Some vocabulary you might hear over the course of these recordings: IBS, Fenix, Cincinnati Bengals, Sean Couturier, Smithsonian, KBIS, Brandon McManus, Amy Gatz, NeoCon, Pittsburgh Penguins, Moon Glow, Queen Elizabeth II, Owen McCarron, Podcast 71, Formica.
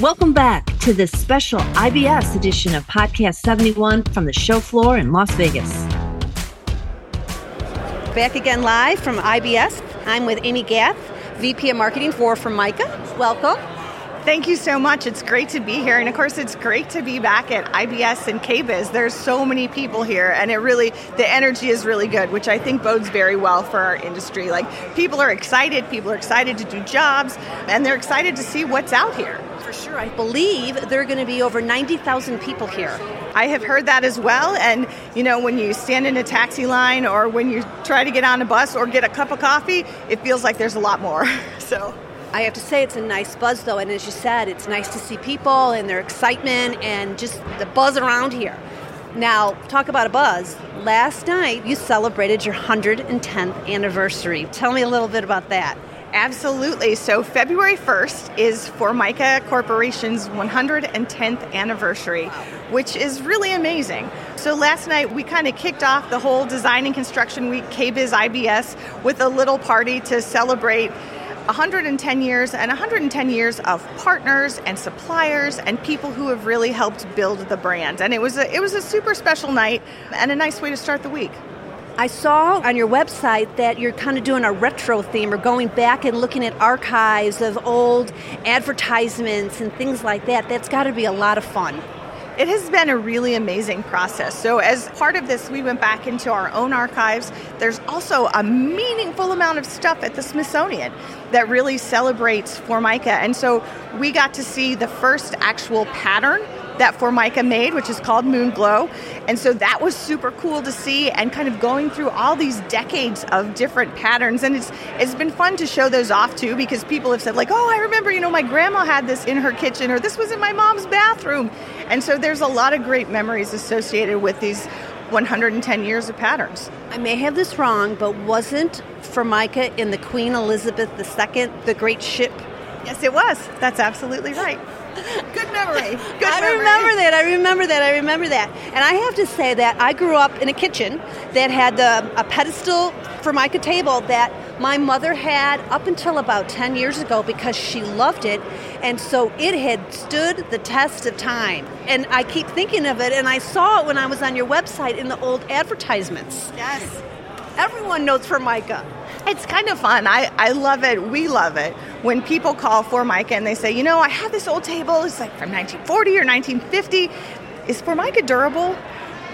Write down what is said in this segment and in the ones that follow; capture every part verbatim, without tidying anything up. Welcome back to this special I B S edition of Podcast seventy-one from the show floor in Las Vegas. Back again live from I B S. I'm with Amy Gatz, V P of Marketing for Formica. Welcome. Thank you so much. It's great to be here. And of course, it's great to be back at I B S and K B I S. There's so many people here, and it really, the energy is really good, which I think bodes very well for our industry. Like, people are excited, people are excited to do jobs, and they're excited to see what's out here. For sure. I believe there are going to be over ninety thousand people here. I have heard that as well. And, you know, when you stand in a taxi line or when you try to get on a bus or get a cup of coffee, it feels like there's a lot more. So. I have to say, it's a nice buzz, though, and as you said, it's nice to see people and their excitement and just the buzz around here. Now, talk about a buzz. Last night, you celebrated your one hundred tenth anniversary. Tell me a little bit about that. Absolutely. So February first is Formica Corporation's one hundred tenth anniversary, which is really amazing. So last night, we kind of kicked off the whole Design and Construction Week, K B I S, I B S, with a little party to celebrate one hundred ten years and one hundred ten years of partners and suppliers and people who have really helped build the brand. And it was a, it was a super special night and a nice way to start the week. I saw on your website that you're kind of doing a retro theme or going back and looking at archives of old advertisements and things like that. That's got to be a lot of fun. It has been a really amazing process. So as part of this, we went back into our own archives. There's also a meaningful amount of stuff at the Smithsonian that really celebrates Formica. And so we got to see the first actual pattern that Formica made, which is called Moon Glow. And so that was super cool to see, and kind of going through all these decades of different patterns. And it's it's been fun to show those off too, because people have said, like, oh, I remember, you know, my grandma had this in her kitchen, or this was in my mom's bathroom. And so there's a lot of great memories associated with these one hundred ten years of patterns. I may have this wrong, but wasn't Formica in the Queen Elizabeth the Second, the great ship? Yes, it was. That's absolutely right. Good memory. Good I memory. remember that. I remember that. I remember that. And I have to say that I grew up in a kitchen that had the, a pedestal Formica table that my mother had up until about ten years ago because she loved it. And so it had stood the test of time. And I keep thinking of it, and I saw it when I was on your website in the old advertisements. Yes. Everyone knows Formica. It's kind of fun. I, I love it. We love it. When people call Formica and they say, you know, I have this old table. It's like from nineteen forty or nineteen fifty. Is Formica durable?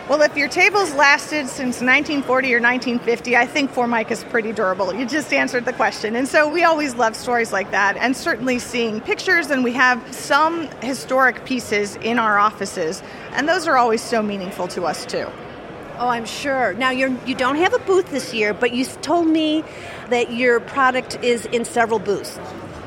Well, if your table's lasted since nineteen forty or nineteen fifty, I think Formica's pretty durable. You just answered the question. And so we always love stories like that, and certainly seeing pictures. And we have some historic pieces in our offices, and those are always so meaningful to us, too. Oh, I'm sure. Now, you're, you don't have a booth this year, but you told me that your product is in several booths.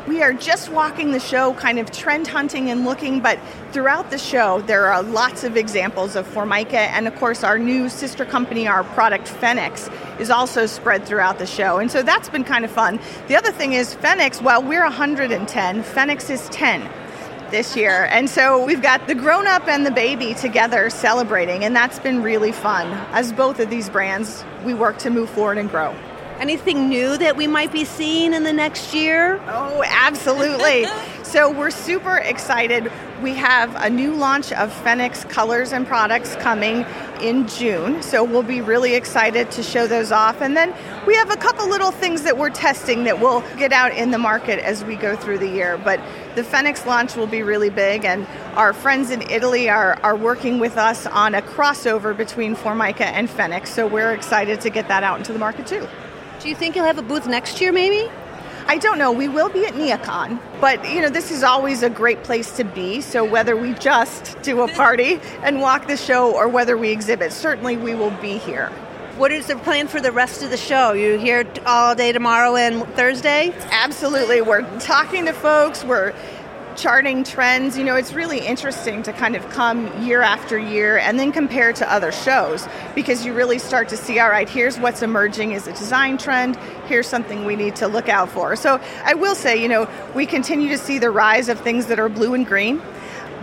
We are just walking the show, kind of trend hunting and looking, but throughout the show, there are lots of examples of Formica, and of course, our new sister company, our product, Fenix, is also spread throughout the show, and so that's been kind of fun. The other thing is Fenix, while we're one hundred ten, Fenix is ten. This year. And so we've got the grown-up and the baby together celebrating, and that's been really fun. As both of these brands, we work to move forward and grow. Anything new that we might be seeing in the next year? Oh, absolutely. So we're super excited. We have a new launch of Fenix colors and products coming in June. So we'll be really excited to show those off. And then we have a couple little things that we're testing that we'll get out in the market as we go through the year. But the Fenix launch will be really big. And our friends in Italy are, are working with us on a crossover between Formica and Fenix. So we're excited to get that out into the market too. Do you think you'll have a booth next year, maybe? I don't know. We will be at NeoCon, but you know, this is always a great place to be. So whether we just do a party and walk the show, or whether we exhibit, certainly we will be here. What is the plan for the rest of the show? You're here all day tomorrow and Thursday? Absolutely. We're talking to folks. We're charting trends. You know, it's really interesting to kind of come year after year and then compare to other shows, because you really start to see, all right, here's what's emerging as a design trend, here's something we need to look out for. So I will say, you know, we continue to see the rise of things that are blue and green.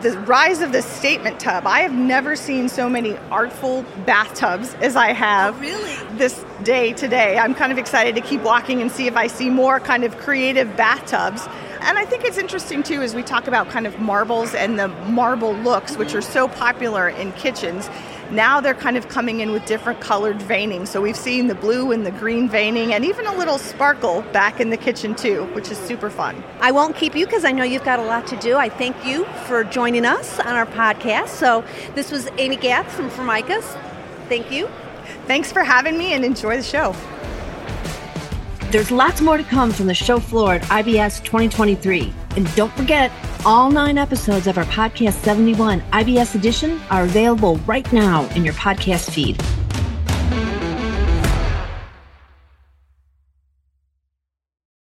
The rise of the statement tub. I have never seen so many artful bathtubs as I have oh, really? this day today. I'm kind of excited to keep walking and see if I see more kind of creative bathtubs. And I think it's interesting, too, as we talk about kind of marbles and the marble looks, which are so popular in kitchens. Now they're kind of coming in with different colored veining. So we've seen the blue and the green veining and even a little sparkle back in the kitchen too, which is super fun. I won't keep you because I know you've got a lot to do. I thank you for joining us on our podcast. So this was Amy Gatz from Formicas. Thank you. Thanks for having me and enjoy the show. There's lots more to come from the show floor at I B S twenty twenty-three. And don't forget, all nine episodes of our Podcast seventy-one I B S edition are available right now in your podcast feed.